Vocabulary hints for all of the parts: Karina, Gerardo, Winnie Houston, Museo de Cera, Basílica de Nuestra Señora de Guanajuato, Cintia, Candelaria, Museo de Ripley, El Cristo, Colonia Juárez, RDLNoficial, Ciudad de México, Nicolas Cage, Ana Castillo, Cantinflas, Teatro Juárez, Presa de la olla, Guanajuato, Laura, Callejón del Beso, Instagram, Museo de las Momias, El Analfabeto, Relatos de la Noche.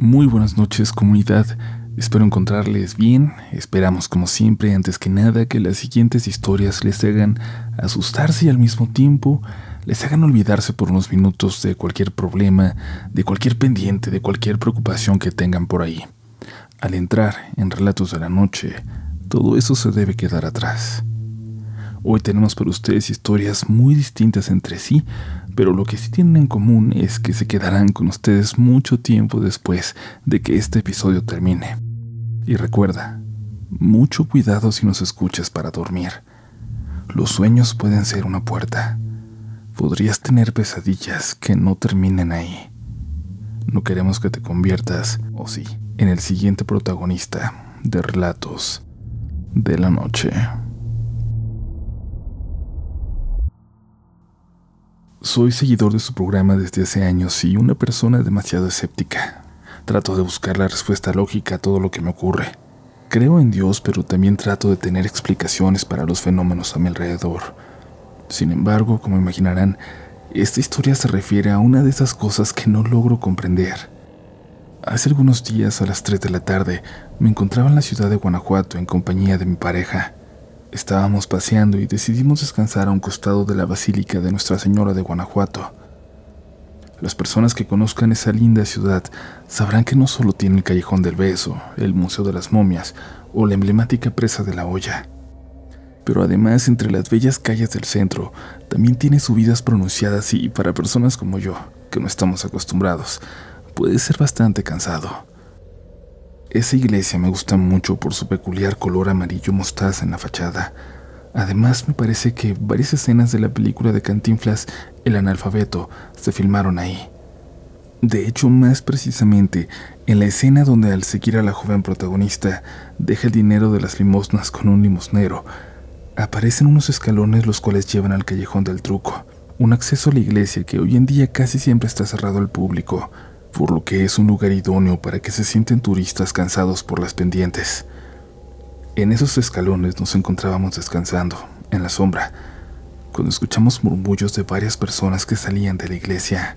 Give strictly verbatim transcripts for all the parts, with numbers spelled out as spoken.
Muy buenas noches, comunidad. Espero encontrarles bien. Esperamos, como siempre, antes que nada, que las siguientes historias les hagan asustarse y al mismo tiempo les hagan olvidarse por unos minutos de cualquier problema, de cualquier pendiente, de cualquier preocupación que tengan por ahí. Al entrar en Relatos de la Noche, todo eso se debe quedar atrás. Hoy tenemos para ustedes historias muy distintas entre sí, pero lo que sí tienen en común es que se quedarán con ustedes mucho tiempo después de que este episodio termine. Y recuerda, mucho cuidado si nos escuchas para dormir. Los sueños pueden ser una puerta. Podrías tener pesadillas que no terminen ahí. No queremos que te conviertas, o sí, en el siguiente protagonista de Relatos de la Noche. Soy seguidor de su programa desde hace años y una persona demasiado escéptica. Trato de buscar la respuesta lógica a todo lo que me ocurre. Creo en Dios, pero también trato de tener explicaciones para los fenómenos a mi alrededor. Sin embargo, como imaginarán, esta historia se refiere a una de esas cosas que no logro comprender. Hace algunos días, a las tres de la tarde, me encontraba en la ciudad de Guanajuato en compañía de mi pareja. Estábamos paseando y decidimos descansar a un costado de la Basílica de Nuestra Señora de Guanajuato. Las personas que conozcan esa linda ciudad sabrán que no solo tiene el Callejón del Beso, el Museo de las Momias o la emblemática Presa de la Olla, pero además entre las bellas calles del centro también tiene subidas pronunciadas y para personas como yo, que no estamos acostumbrados, puede ser bastante cansado. Esa iglesia me gusta mucho por su peculiar color amarillo mostaza en la fachada. Además, me parece que varias escenas de la película de Cantinflas, El Analfabeto, se filmaron ahí. De hecho, más precisamente, en la escena donde al seguir a la joven protagonista, deja el dinero de las limosnas con un limosnero, aparecen unos escalones los cuales llevan al Callejón del Truco, un acceso a la iglesia que hoy en día casi siempre está cerrado al público, por lo que es un lugar idóneo para que se sienten turistas cansados por las pendientes. En esos escalones nos encontrábamos descansando, en la sombra, cuando escuchamos murmullos de varias personas que salían de la iglesia.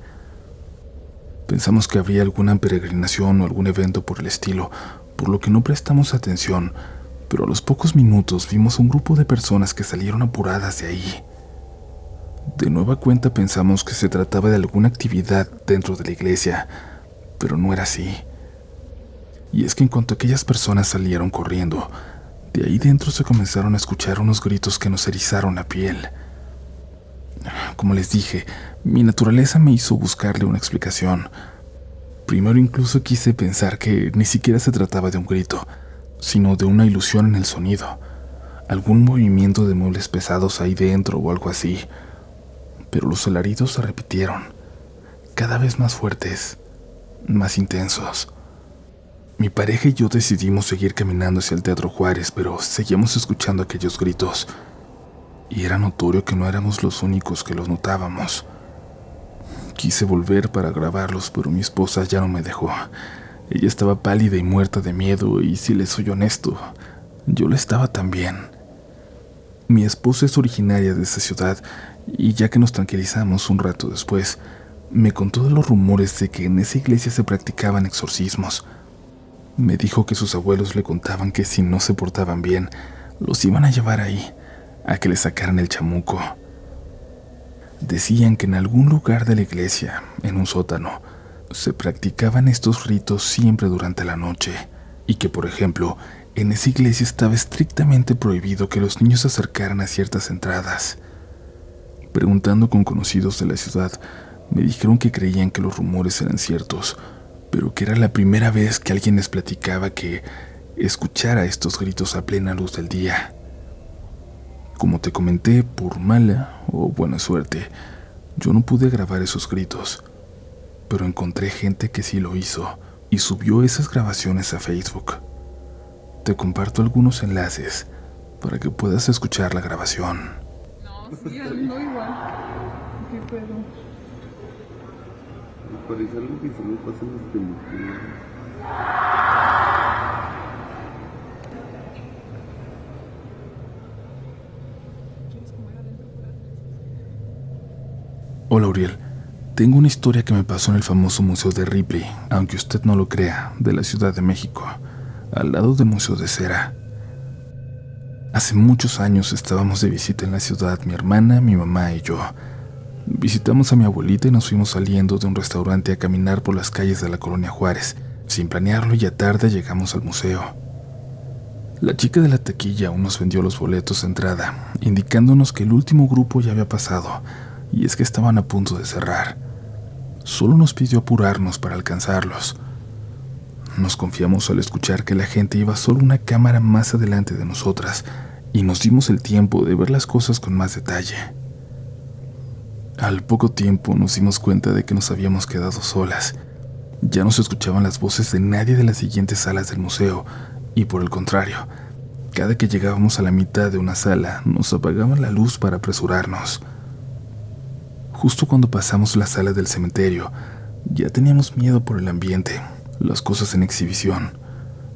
Pensamos que habría alguna peregrinación o algún evento por el estilo, por lo que no prestamos atención, pero a los pocos minutos vimos a un grupo de personas que salieron apuradas de ahí. De nueva cuenta pensamos que se trataba de alguna actividad dentro de la iglesia, pero no era así. Y es que en cuanto aquellas personas salieron corriendo, de ahí dentro se comenzaron a escuchar unos gritos que nos erizaron la piel. Como les dije, mi naturaleza me hizo buscarle una explicación. Primero incluso quise pensar que ni siquiera se trataba de un grito, sino de una ilusión en el sonido, algún movimiento de muebles pesados ahí dentro o algo así. Pero los alaridos se repitieron, cada vez más fuertes, más intensos. Mi pareja y yo decidimos seguir caminando hacia el Teatro Juárez, pero seguíamos escuchando aquellos gritos, y era notorio que no éramos los únicos que los notábamos. Quise volver para grabarlos, pero mi esposa ya no me dejó. Ella estaba pálida y muerta de miedo, y si les soy honesto, yo lo estaba también. Mi esposa es originaria de esa ciudad, y ya que nos tranquilizamos un rato después, me contó de los rumores de que en esa iglesia se practicaban exorcismos. Me dijo que sus abuelos le contaban que si no se portaban bien, los iban a llevar ahí, a que le sacaran el chamuco. Decían que en algún lugar de la iglesia, en un sótano, se practicaban estos ritos siempre durante la noche, y que, por ejemplo, en esa iglesia estaba estrictamente prohibido que los niños se acercaran a ciertas entradas. Preguntando con conocidos de la ciudad, me dijeron que creían que los rumores eran ciertos, pero que era la primera vez que alguien les platicaba que escuchara estos gritos a plena luz del día. Como te comenté, por mala o buena suerte, yo no pude grabar esos gritos, pero encontré gente que sí lo hizo y subió esas grabaciones a Facebook. Te comparto algunos enlaces para que puedas escuchar la grabación. Sí, ando igual. ¿Qué pedo? Me parece algo que se me pasa en las películas. Hola, Uriel. Tengo una historia que me pasó en el famoso Museo de Ripley, aunque usted no lo crea, de la Ciudad de México, al lado del Museo de Cera. Hace muchos años estábamos de visita en la ciudad, mi hermana, mi mamá y yo. Visitamos a mi abuelita y nos fuimos saliendo de un restaurante a caminar por las calles de la Colonia Juárez. Sin planearlo, ya tarde llegamos al museo. La chica de la taquilla aún nos vendió los boletos de entrada, indicándonos que el último grupo ya había pasado, y es que estaban a punto de cerrar. Solo nos pidió apurarnos para alcanzarlos. Nos confiamos al escuchar que la gente iba solo una cámara más adelante de nosotras, y nos dimos el tiempo de ver las cosas con más detalle. Al poco tiempo nos dimos cuenta de que nos habíamos quedado solas. Ya no se escuchaban las voces de nadie de las siguientes salas del museo, y por el contrario, cada que llegábamos a la mitad de una sala, nos apagaban la luz para apresurarnos. Justo cuando pasamos la sala del cementerio, ya teníamos miedo por el ambiente, las cosas en exhibición,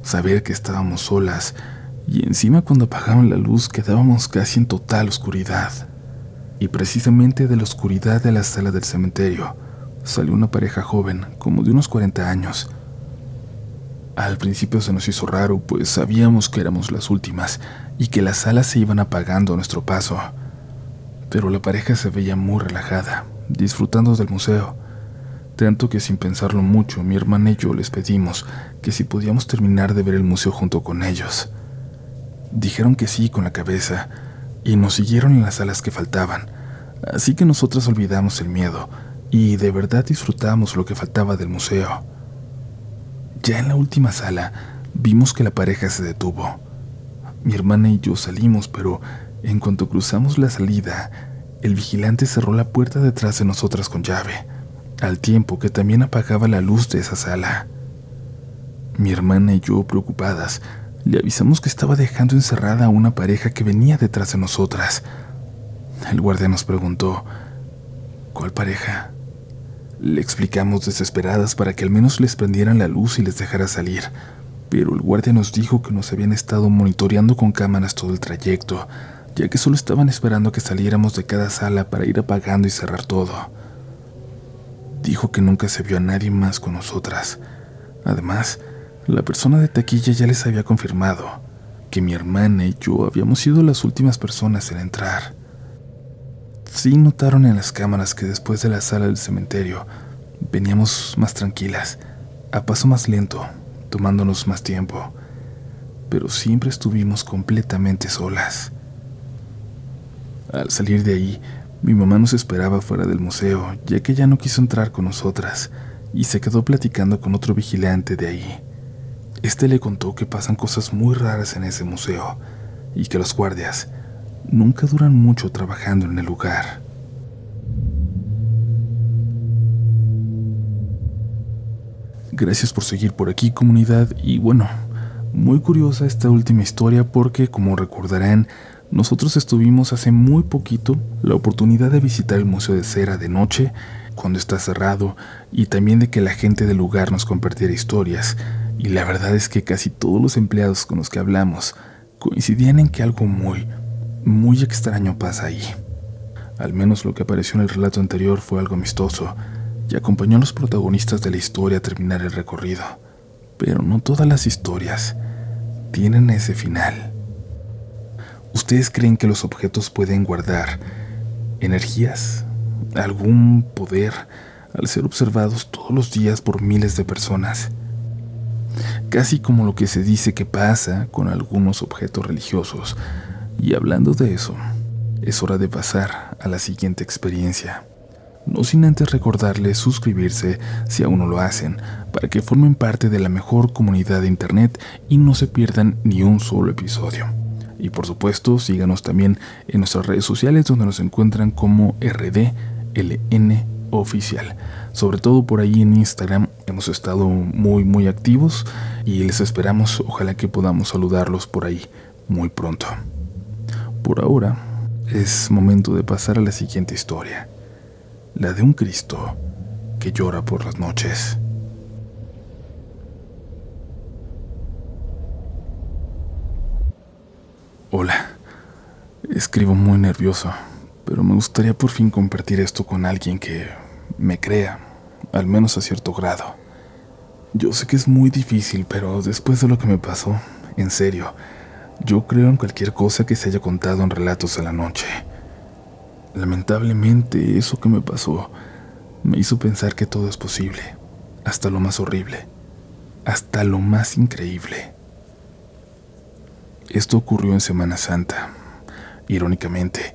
saber que estábamos solas, y encima cuando apagaban la luz quedábamos casi en total oscuridad. Y precisamente de la oscuridad de la sala del cementerio salió una pareja joven, como de unos cuarenta años. Al principio se nos hizo raro, pues sabíamos que éramos las últimas y que las salas se iban apagando a nuestro paso. Pero la pareja se veía muy relajada, disfrutando del museo, tanto que sin pensarlo mucho, mi hermana y yo les pedimos que si podíamos terminar de ver el museo junto con ellos. Dijeron que sí con la cabeza y nos siguieron en las salas que faltaban, así que nosotras olvidamos el miedo y de verdad disfrutamos lo que faltaba del museo. Ya en la última sala vimos que la pareja se detuvo. Mi hermana y yo salimos, pero en cuanto cruzamos la salida, el vigilante cerró la puerta detrás de nosotras con llave, al tiempo que también apagaba la luz de esa sala. Mi hermana y yo, preocupadas, le avisamos que estaba dejando encerrada a una pareja que venía detrás de nosotras. El guardia nos preguntó, ¿cuál pareja? Le explicamos desesperadas para que al menos les prendieran la luz y les dejara salir, pero el guardia nos dijo que nos habían estado monitoreando con cámaras todo el trayecto, ya que solo estaban esperando que saliéramos de cada sala para ir apagando y cerrar todo. Dijo que nunca se vio a nadie más con nosotras. Además, la persona de taquilla ya les había confirmado que mi hermana y yo habíamos sido las últimas personas en entrar. Sí notaron en las cámaras que después de la sala del cementerio veníamos más tranquilas, a paso más lento, tomándonos más tiempo, pero siempre estuvimos completamente solas. Al salir de ahí, mi mamá nos esperaba fuera del museo, ya que ya no quiso entrar con nosotras, y se quedó platicando con otro vigilante de ahí. Este le contó que pasan cosas muy raras en ese museo, y que los guardias nunca duran mucho trabajando en el lugar. Gracias por seguir por aquí, comunidad, y bueno, muy curiosa esta última historia porque, como recordarán, nosotros estuvimos hace muy poquito la oportunidad de visitar el Museo de Cera de noche, cuando está cerrado, y también de que la gente del lugar nos compartiera historias, y la verdad es que casi todos los empleados con los que hablamos coincidían en que algo muy, muy extraño pasa ahí. Al menos lo que apareció en el relato anterior fue algo amistoso, y acompañó a los protagonistas de la historia a terminar el recorrido, pero no todas las historias tienen ese final. ¿Ustedes creen que los objetos pueden guardar energías, algún poder, al ser observados todos los días por miles de personas? Casi como lo que se dice que pasa con algunos objetos religiosos. Y hablando de eso, es hora de pasar a la siguiente experiencia. No sin antes recordarles suscribirse, si aún no lo hacen, para que formen parte de la mejor comunidad de internet y no se pierdan ni un solo episodio. Y por supuesto, síganos también en nuestras redes sociales donde nos encuentran como R D L N Oficial. Sobre todo por ahí en Instagram hemos estado muy muy activos y les esperamos, ojalá que podamos saludarlos por ahí muy pronto. Por ahora, es momento de pasar a la siguiente historia, la de un Cristo que llora por las noches. Hola, escribo muy nervioso, pero me gustaría por fin compartir esto con alguien que me crea, al menos a cierto grado. Yo sé que es muy difícil, pero después de lo que me pasó, en serio, yo creo en cualquier cosa que se haya contado en Relatos de la Noche. Lamentablemente, eso que me pasó me hizo pensar que todo es posible, hasta lo más horrible, hasta lo más increíble. Esto ocurrió en Semana Santa, irónicamente,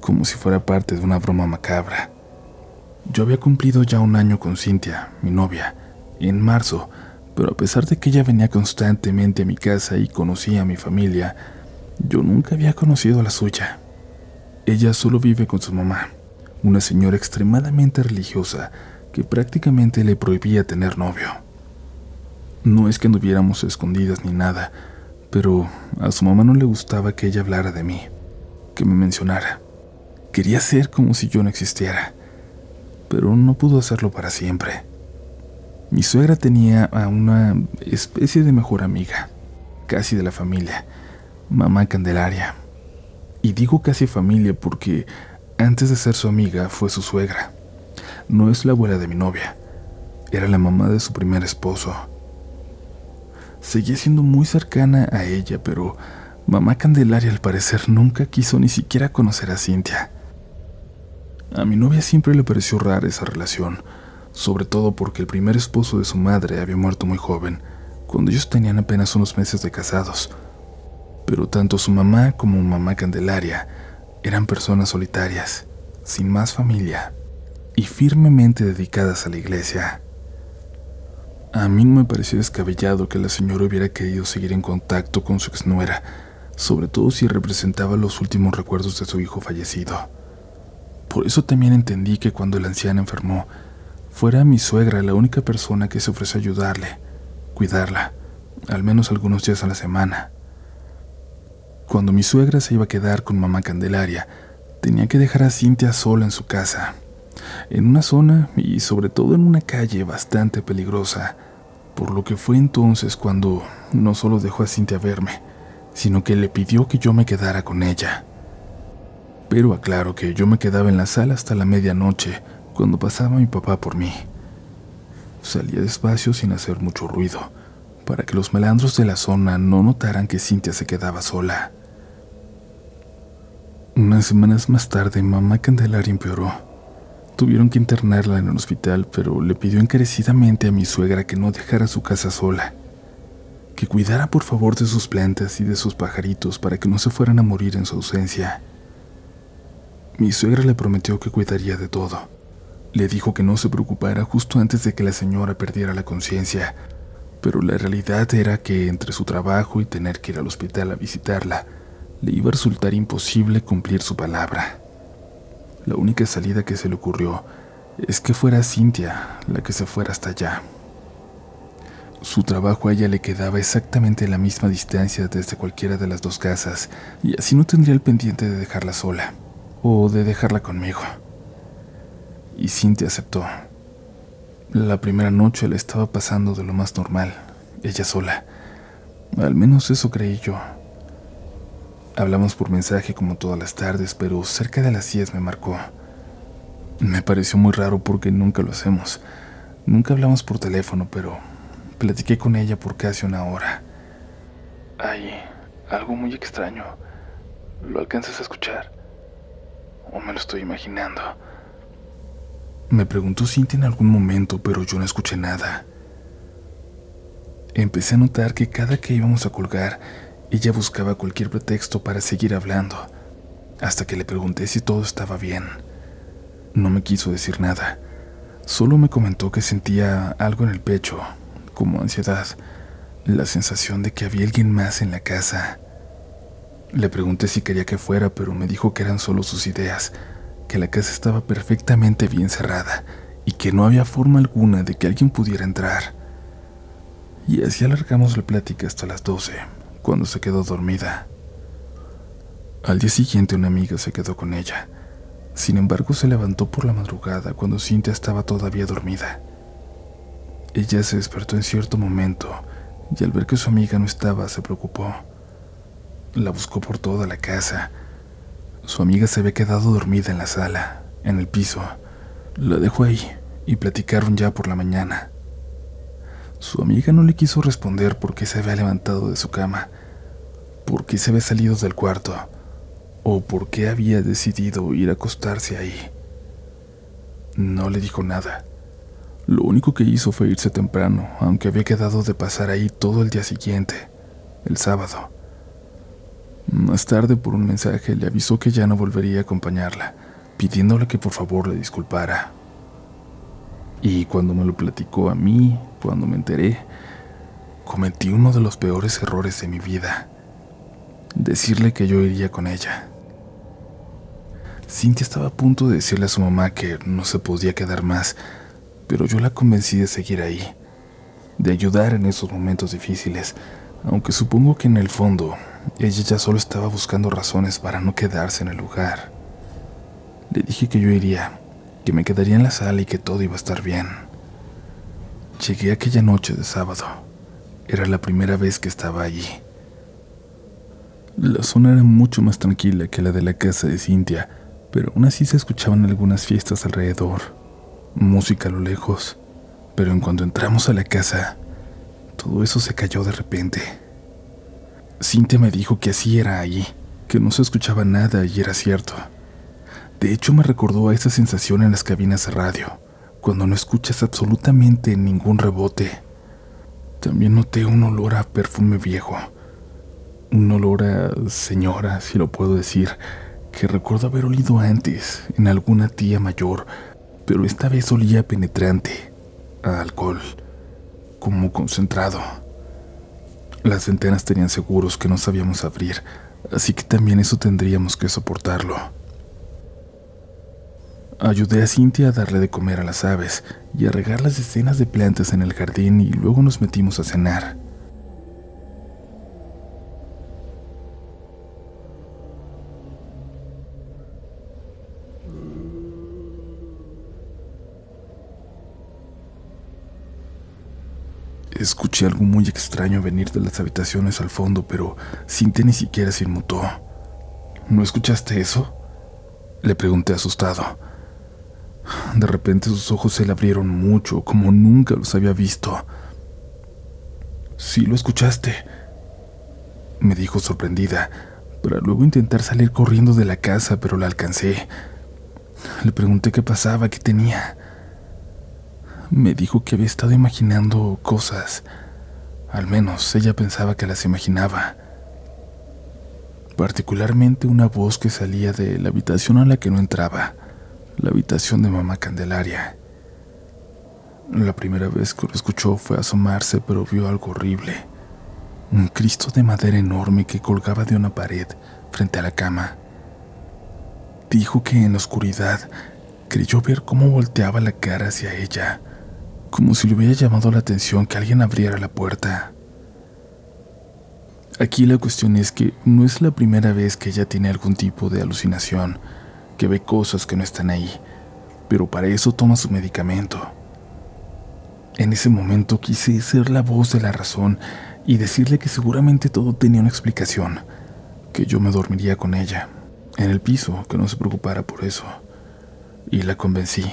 como si fuera parte de una broma macabra. Yo había cumplido ya un año con Cintia, mi novia, en marzo, pero a pesar de que ella venía constantemente a mi casa y conocía a mi familia, yo nunca había conocido a la suya. Ella solo vive con su mamá, una señora extremadamente religiosa que prácticamente le prohibía tener novio. No es que anduviéramos escondidas ni nada, pero a su mamá no le gustaba que ella hablara de mí, que me mencionara. Quería ser como si yo no existiera, pero no pudo hacerlo para siempre. Mi suegra tenía a una especie de mejor amiga, casi de la familia, mamá Candelaria. Y digo casi familia porque antes de ser su amiga fue su suegra. No es la abuela de mi novia, era la mamá de su primer esposo. Seguía siendo muy cercana a ella, pero mamá Candelaria al parecer nunca quiso ni siquiera conocer a Cintia. A mi novia siempre le pareció rara esa relación, sobre todo porque el primer esposo de su madre había muerto muy joven, cuando ellos tenían apenas unos meses de casados. Pero tanto su mamá como mamá Candelaria eran personas solitarias, sin más familia, y firmemente dedicadas a la iglesia. A mí no me pareció descabellado que la señora hubiera querido seguir en contacto con su exnuera, sobre todo si representaba los últimos recuerdos de su hijo fallecido. Por eso también entendí que cuando la anciana enfermó, fuera mi suegra la única persona que se ofreció a ayudarle, cuidarla, al menos algunos días a la semana. Cuando mi suegra se iba a quedar con mamá Candelaria, tenía que dejar a Cintia sola en su casa, en una zona y sobre todo en una calle bastante peligrosa, por lo que fue entonces cuando no solo dejó a Cintia verme, sino que le pidió que yo me quedara con ella. Pero aclaro que yo me quedaba en la sala hasta la medianoche, cuando pasaba mi papá por mí. Salía despacio sin hacer mucho ruido, para que los malandros de la zona no notaran que Cintia se quedaba sola. Unas semanas más tarde, mamá Candelaria empeoró. Tuvieron que internarla en el hospital, pero le pidió encarecidamente a mi suegra que no dejara su casa sola, que cuidara por favor de sus plantas y de sus pajaritos para que no se fueran a morir en su ausencia. Mi suegra le prometió que cuidaría de todo. Le dijo que no se preocupara justo antes de que la señora perdiera la conciencia, pero la realidad era que entre su trabajo y tener que ir al hospital a visitarla, le iba a resultar imposible cumplir su palabra. La única salida que se le ocurrió es que fuera Cintia la que se fuera hasta allá. Su trabajo a ella le quedaba exactamente la misma distancia desde cualquiera de las dos casas, y así no tendría el pendiente de dejarla sola, o de dejarla conmigo. Y Cintia aceptó. La primera noche la estaba pasando de lo más normal, ella sola. Al menos eso creí yo. Hablamos por mensaje como todas las tardes, pero cerca de las diez me marcó. Me pareció muy raro porque nunca lo hacemos. Nunca hablamos por teléfono, pero platiqué con ella por casi una hora. Hay algo muy extraño. ¿Lo alcanzas a escuchar? ¿O me lo estoy imaginando? Me preguntó Cintia en algún momento, pero yo no escuché nada. Empecé a notar que cada que íbamos a colgar, ella buscaba cualquier pretexto para seguir hablando, hasta que le pregunté si todo estaba bien. No me quiso decir nada, solo me comentó que sentía algo en el pecho, como ansiedad, la sensación de que había alguien más en la casa. Le pregunté si quería que fuera, pero me dijo que eran solo sus ideas, que la casa estaba perfectamente bien cerrada y que no había forma alguna de que alguien pudiera entrar. Y así alargamos la plática hasta las doce. Cuando se quedó dormida. Al día siguiente una amiga se quedó con ella. Sin embargo, se levantó por la madrugada cuando Cintia estaba todavía dormida. Ella se despertó en cierto momento y al ver que su amiga no estaba, se preocupó. La buscó por toda la casa. Su amiga se había quedado dormida en la sala, en el piso. La dejó ahí y platicaron ya por la mañana. Su amiga no le quiso responder por qué se había levantado de su cama, por qué se había salido del cuarto, o por qué había decidido ir a acostarse ahí. No le dijo nada. Lo único que hizo fue irse temprano, aunque había quedado de pasar ahí todo el día siguiente, el sábado. Más tarde, por un mensaje, le avisó que ya no volvería a acompañarla, pidiéndole que por favor le disculpara. Y cuando me lo platicó a mí, cuando me enteré, cometí uno de los peores errores de mi vida: decirle que yo iría con ella. Cintia estaba a punto de decirle a su mamá que no se podía quedar más, pero yo la convencí de seguir ahí, de ayudar en esos momentos difíciles, aunque supongo que en el fondo ella ya solo estaba buscando razones para no quedarse en el lugar. Le dije que yo iría, que me quedaría en la sala y que todo iba a estar bien. Llegué aquella noche de sábado. Era la primera vez que estaba allí. La zona era mucho más tranquila que la de la casa de Cintia, pero aún así se escuchaban algunas fiestas alrededor, música a lo lejos. Pero en cuanto entramos a la casa, todo eso se cayó de repente. Cintia me dijo que así era allí, que no se escuchaba nada, y era cierto. De hecho, me recordó a esa sensación en las cabinas de radio, cuando no escuchas absolutamente ningún rebote. También noté un olor a perfume viejo, un olor a señora, si lo puedo decir, que recuerdo haber olido antes, en alguna tía mayor, pero esta vez olía penetrante, a alcohol, como concentrado. Las ventanas tenían seguros que no sabíamos abrir, así que también eso tendríamos que soportarlo. Ayudé a Cintia a darle de comer a las aves y a regar las decenas de plantas en el jardín, y luego nos metimos a cenar. Escuché algo muy extraño venir de las habitaciones al fondo, pero Cintia ni siquiera se inmutó. ¿No escuchaste eso?, le pregunté asustado. De repente sus ojos se le abrieron mucho, como nunca los había visto. «Sí, lo escuchaste», me dijo sorprendida, para luego intentar salir corriendo de la casa, pero la alcancé. Le pregunté qué pasaba, qué tenía. Me dijo que había estado imaginando cosas. Al menos ella pensaba que las imaginaba. Particularmente una voz que salía de la habitación a la que no entraba, la habitación de mamá Candelaria. La primera vez que lo escuchó fue asomarse, pero vio algo horrible: un Cristo de madera enorme que colgaba de una pared frente a la cama. Dijo que en la oscuridad creyó ver cómo volteaba la cara hacia ella, como si le hubiera llamado la atención que alguien abriera la puerta. Aquí la cuestión es que no es la primera vez que ella tiene algún tipo de alucinación, que ve cosas que no están ahí, pero para eso toma su medicamento. En ese momento quise ser la voz de la razón y decirle que seguramente todo tenía una explicación, que yo me dormiría con ella, en el piso, que no se preocupara por eso. Y la convencí.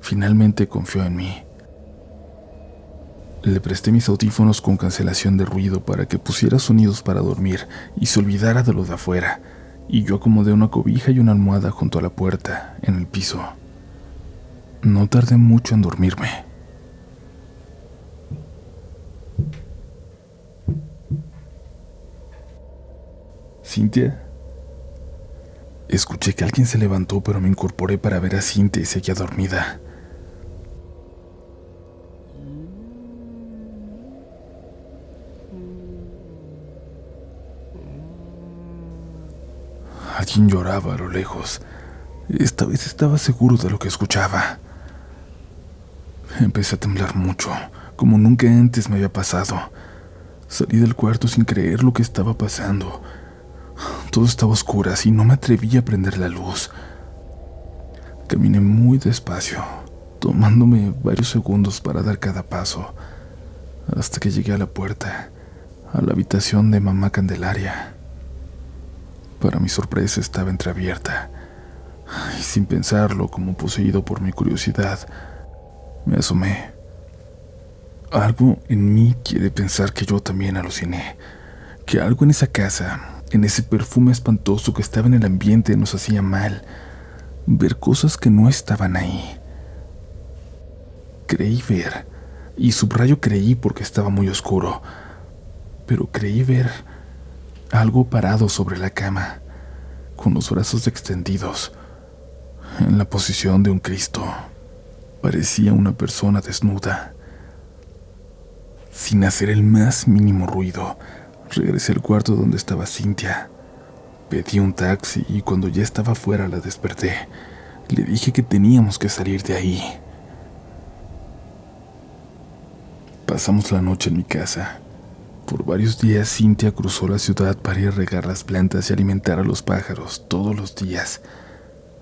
Finalmente confió en mí. Le presté mis audífonos con cancelación de ruido para que pusiera sonidos para dormir y se olvidara de lo de afuera, y yo acomodé una cobija y una almohada junto a la puerta, en el piso. No tardé mucho en dormirme. ¿Cintia? Escuché que alguien se levantó, pero me incorporé para ver a Cintia y seguía dormida. Alguien lloraba a lo lejos. Esta vez estaba seguro de lo que escuchaba. Empecé a temblar mucho, como nunca antes me había pasado. Salí del cuarto sin creer lo que estaba pasando. Todo estaba a oscuras y no me atreví a prender la luz. Caminé muy despacio, tomándome varios segundos para dar cada paso, hasta que llegué a la puerta, a la habitación de mamá Candelaria. Para mi sorpresa, estaba entreabierta. y sin pensarlo, como poseído por mi curiosidad, me asomé. Algo en mí quiere pensar que yo también aluciné, que algo en esa casa, en ese perfume espantoso que estaba en el ambiente nos hacía mal, ver cosas que no estaban ahí. Creí ver, y subrayo creí porque estaba muy oscuro, pero creí ver algo parado sobre la cama, con los brazos extendidos, en la posición de un Cristo. Parecía una persona desnuda. Sin hacer el más mínimo ruido, regresé al cuarto donde estaba Cintia. Pedí un taxi y cuando ya estaba afuera la desperté. Le dije que teníamos que salir de ahí. Pasamos la noche en mi casa. Por varios días Cintia cruzó la ciudad para ir a regar las plantas y alimentar a los pájaros todos los días,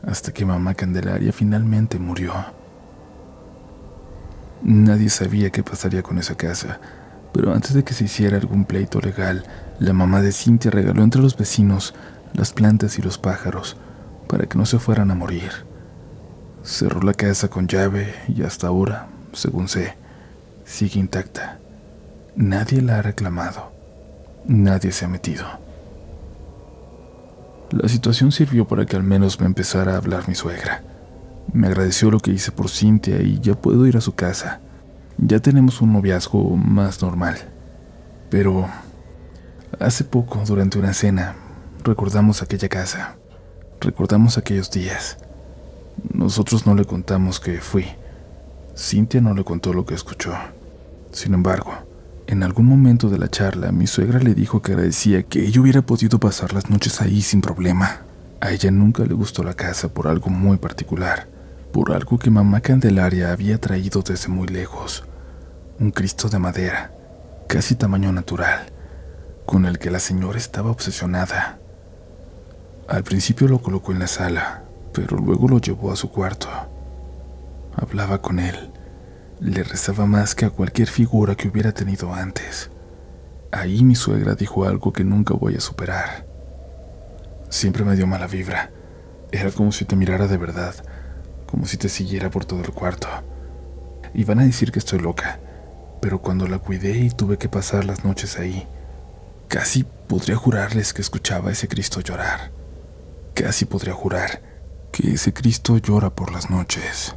hasta que mamá Candelaria finalmente murió. Nadie sabía qué pasaría con esa casa, pero antes de que se hiciera algún pleito legal, la mamá de Cintia regaló entre los vecinos las plantas y los pájaros para que no se fueran a morir. Cerró la casa con llave y hasta ahora, según sé, sigue intacta. Nadie la ha reclamado, nadie se ha metido. La situación sirvió para que al menos me empezara a hablar mi suegra. Me agradeció lo que hice por Cintia y ya puedo ir a su casa. Ya tenemos un noviazgo más normal. Pero hace poco, durante una cena, recordamos aquella casa, recordamos aquellos días. Nosotros no le contamos que fui. Cintia no le contó lo que escuchó. Sin embargo, en algún momento de la charla, mi suegra le dijo que agradecía que ella hubiera podido pasar las noches ahí sin problema. A ella nunca le gustó la casa por algo muy particular, por algo que mamá Candelaria había traído desde muy lejos. Un Cristo de madera, casi tamaño natural, con el que la señora estaba obsesionada. Al principio lo colocó en la sala, pero luego lo llevó a su cuarto. Hablaba con él. Le rezaba más que a cualquier figura que hubiera tenido antes. Ahí mi suegra dijo algo que nunca voy a superar. Siempre me dio mala vibra. Era como si te mirara de verdad, como si te siguiera por todo el cuarto. Y van a decir que estoy loca, pero cuando la cuidé y tuve que pasar las noches ahí, casi podría jurarles que escuchaba a ese Cristo llorar. Casi podría jurar que ese Cristo llora por las noches.